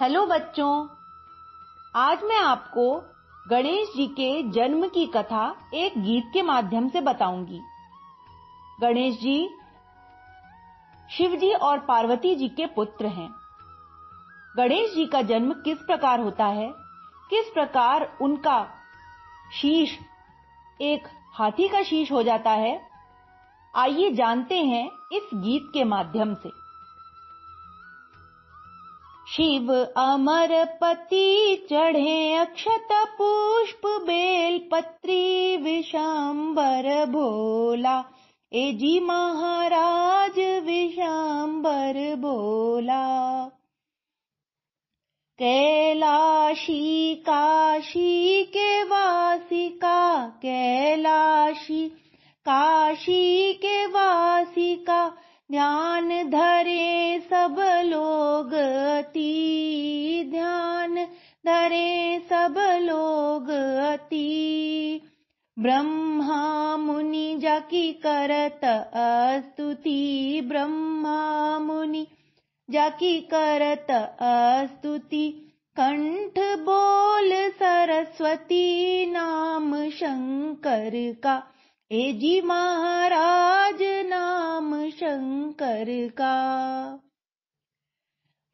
Hello बच्चों, आज मैं आपको गणेश जी के जन्म की कथा एक गीत के माध्यम से बताऊंगी। गणेश जी शिव जी और पार्वती जी के पुत्र हैं। गणेश जी का जन्म किस प्रकार होता है, किस प्रकार उनका शीश एक हाथी का शीश हो जाता है, आइए जानते हैं इस गीत के माध्यम से। शिव अमर पति चढ़े अक्षत पुष्प बेलपत्री, विश्वंभर भोला ए जी महाराज, विश्वंभर भोला। कैलाशी काशी के वासिका, कैलाशी काशी के वासिका, ध्यान धरे सब लोग अति, ध्यान धरे सब लोग अति। ब्रह्मा मुनि जाकी करत स्तुति, ब्रह्मा मुनि जाकी करत स्तुति। कंठ बोल सरस्वती, नाम शंकर का ए जी महाराज, नाम शंकर का।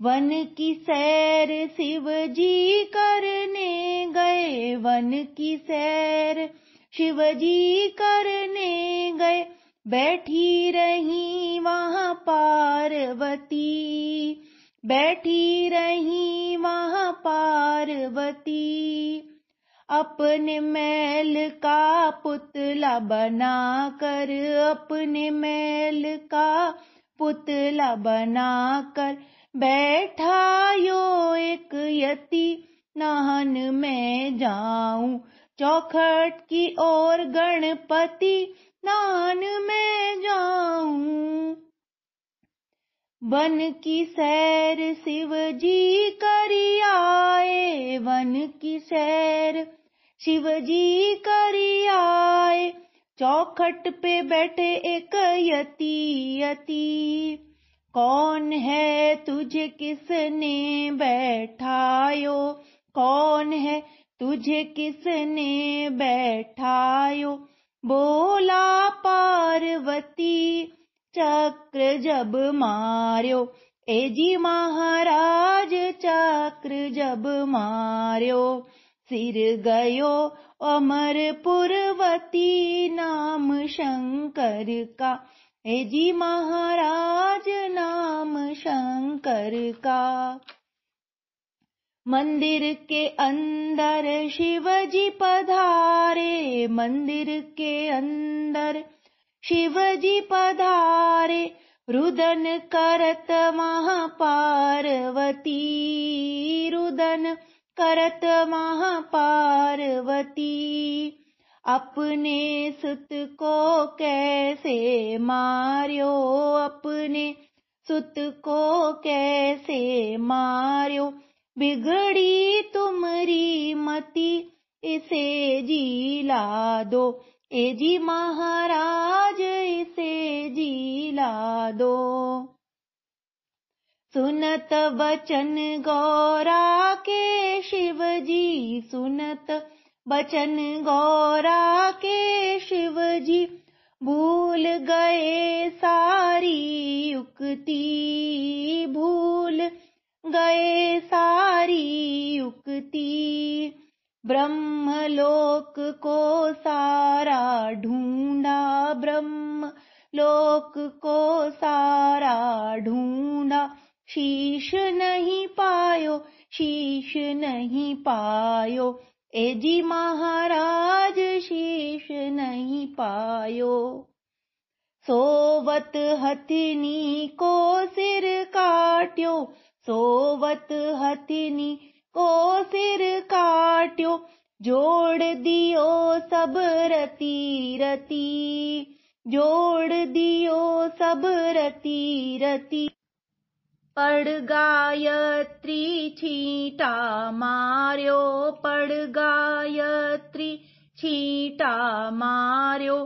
वन की सैर शिव जी करने गए, वन की सैर शिव जी करने गए, बैठी रही वहाँ पार्वती, बैठी रही वहाँ पार्वती। अपने मैल का पुतला बनाकर, अपने मैल का पुतला बनाकर, बैठा यो एक यति, नहान में जाऊं चौखट की ओर गणपति, नहान में जाऊं। वन की सैर शिव जी करी आए, वन की सैर शिव जी करी आए, चौखट पे बैठे एक यति, यति। कौन है तुझे किसने बैठायो, कौन है तुझे किसने बैठायो। बोला पार्वती चक्र जब मार्यो, ए जी महाराज, चक्र जब मार्यो। सिर गयो अमर पुरवती, नाम शंकर का ए जी महाराज, नाम शंकर का। मंदिर के अंदर शिव जी पधारे, मंदिर के अंदर शिव जी पधारे। रुदन करत महापार्वती, रुदन करत महापार्वती। अपने सुत को कैसे मार्यो, अपने सुत को कैसे मार्यो। बिगड़ी तुम्हारी मति, इसे जीला दो ए जी महाराज, इसे जीला दो। सुनत बचन गौरा के शिव जी, सुनत बचन गौरा के शिव जी। भूल गए सारी युक्ति, भूल गए सारी युक्ति। ब्रह्मलोक को सारा ढूंढा, ब्रह्मलोक को सारा ढूंढा। शीश नहीं पायो, शीश नहीं पायो ए जी महाराज, शीश नहीं पायो। सोवत हथिनी को सिर काट्यो, सोवत हथिनी को सिर काट्यो। जोड़ दियो सब रति रति, जोड़ दियो सब रति रति। पड़ गायत्री छींटा मार्यो, पड़ गायत्री छींटा मार्यो।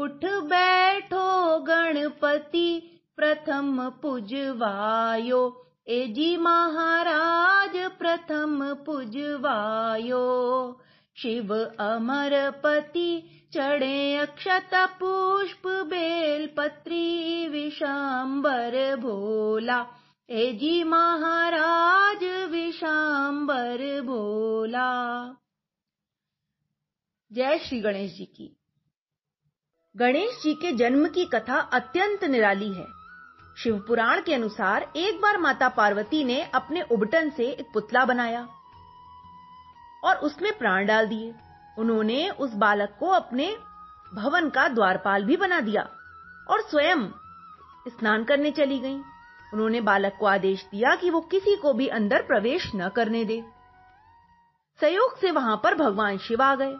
उठ बैठो गणपति, प्रथम पूजवायो ए जी महाराज, प्रथम पूजवायो। शिव अमरपति चढ़े अक्षत पुष्प बेलपत्री, विश्वंभर भोला ए जी महाराज विश्वंभर भोला। जय श्री गणेश जी की। गणेश जी के जन्म की कथा अत्यंत निराली है। शिवपुराण के अनुसार एक बार माता पार्वती ने अपने उबटन से एक पुतला बनाया और उसमें प्राण डाल दिए। उन्होंने उस बालक को अपने भवन का द्वारपाल भी बना दिया और स्वयं स्नान करने चली गईं। उन्होंने बालक को आदेश दिया कि वो किसी को भी अंदर प्रवेश न करने दे। संयोग से वहां पर भगवान शिव आ गए।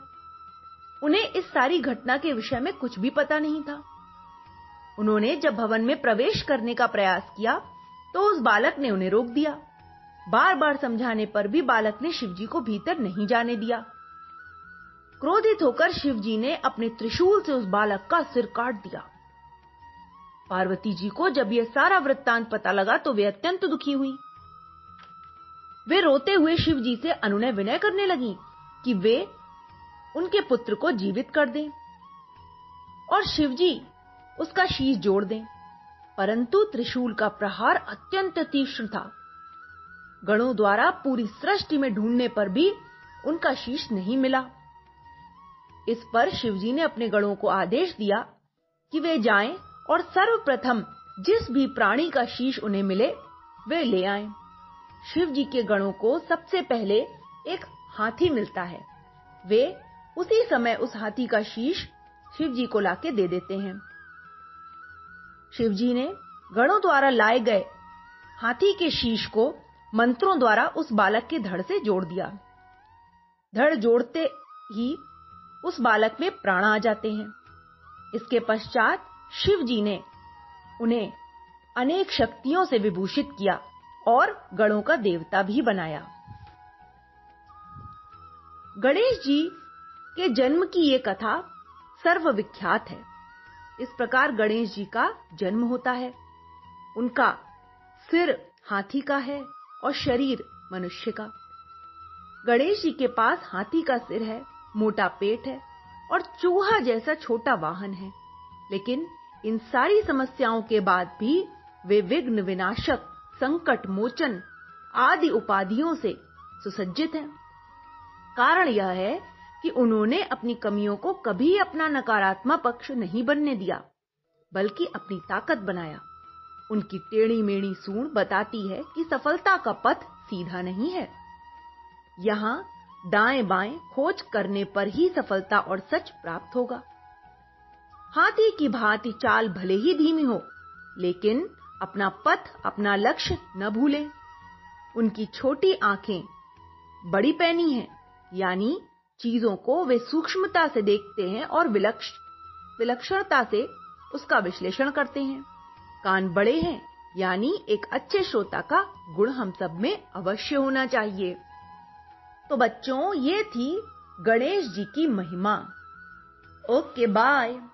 उन्हें इस सारी घटना के विषय में कुछ भी पता नहीं था। उन्होंने जब भवन में प्रवेश करने का प्रयास किया तो उस बालक ने उन्हें रोक दिया। बार बार समझाने पर भी बालक ने शिवजी को भीतर नहीं जाने दिया। क्रोधित होकर शिवजी ने अपने त्रिशूल से उस बालक का सिर काट दिया। पार्वती जी को जब यह सारा वृत्तांत पता लगा तो वे अत्यंत दुखी हुई। वे रोते हुए शिवजी से अनुनय विनय करने लगी कि वे उनके पुत्र को जीवित कर दें और शिवजी उसका शीश जोड़ दें। परंतु त्रिशूल का प्रहार अत्यंत तीक्ष्ण था। गणों द्वारा पूरी सृष्टि में ढूंढने पर भी उनका शीश नहीं मिला। इस पर शिवजी ने अपने गणों को आदेश दिया कि वे जाएं और सर्वप्रथम जिस भी प्राणी का शीश उन्हें मिले वे ले आएं। शिवजी के गणों को सबसे पहले एक हाथी मिलता है। वे उसी समय उस हाथी का शीश शिवजी को लाके दे देते हैं। शिवजी ने गणों द्वारा लाए गए हाथी के शीश को मंत्रों द्वारा उस बालक के धड़ से जोड़ दिया। धड़ जोड़ते ही उस बालक में प्राण आ जाते हैं। इसके पश्चात शिवजी ने उन्हें अनेक शक्तियों से विभूषित किया और गणों का देवता भी बनाया। गणेश जी के जन्म की ये कथा सर्वविख्यात है। इस प्रकार गणेश जी का जन्म होता है। उनका सिर हाथी का है और शरीर मनुष्य का। गणेश जी के पास हाथी का सिर है, मोटा पेट है और चूहा जैसा छोटा वाहन है। लेकिन इन सारी समस्याओं के बाद भी वे विघ्न विनाशक, संकट मोचन आदि उपाधियों से सुसज्जित हैं। कारण यह है कि उन्होंने अपनी कमियों को कभी अपना नकारात्मक पक्ष नहीं बनने दिया, बल्कि अपनी ताकत बनाया। उनकी टेढ़ी मेढ़ी सूंड बताती है कि सफलता का पथ सीधा नहीं है। यहाँ दाएं बाएं खोज करने पर ही सफलता और सच प्राप्त होगा। हाथी की भांति चाल भले ही धीमी हो, लेकिन अपना पथ, अपना लक्ष्य न भूलें। उनकी छोटी आंखें बड़ी पैनी है, यानी चीजों को वे सूक्ष्मता से देखते हैं और विलक्षणता से उसका विश्लेषण करते हैं। कान बड़े हैं, यानी एक अच्छे श्रोता का गुण हम सब में अवश्य होना चाहिए। तो बच्चों, ये थी गणेश जी की महिमा। Okay, bye.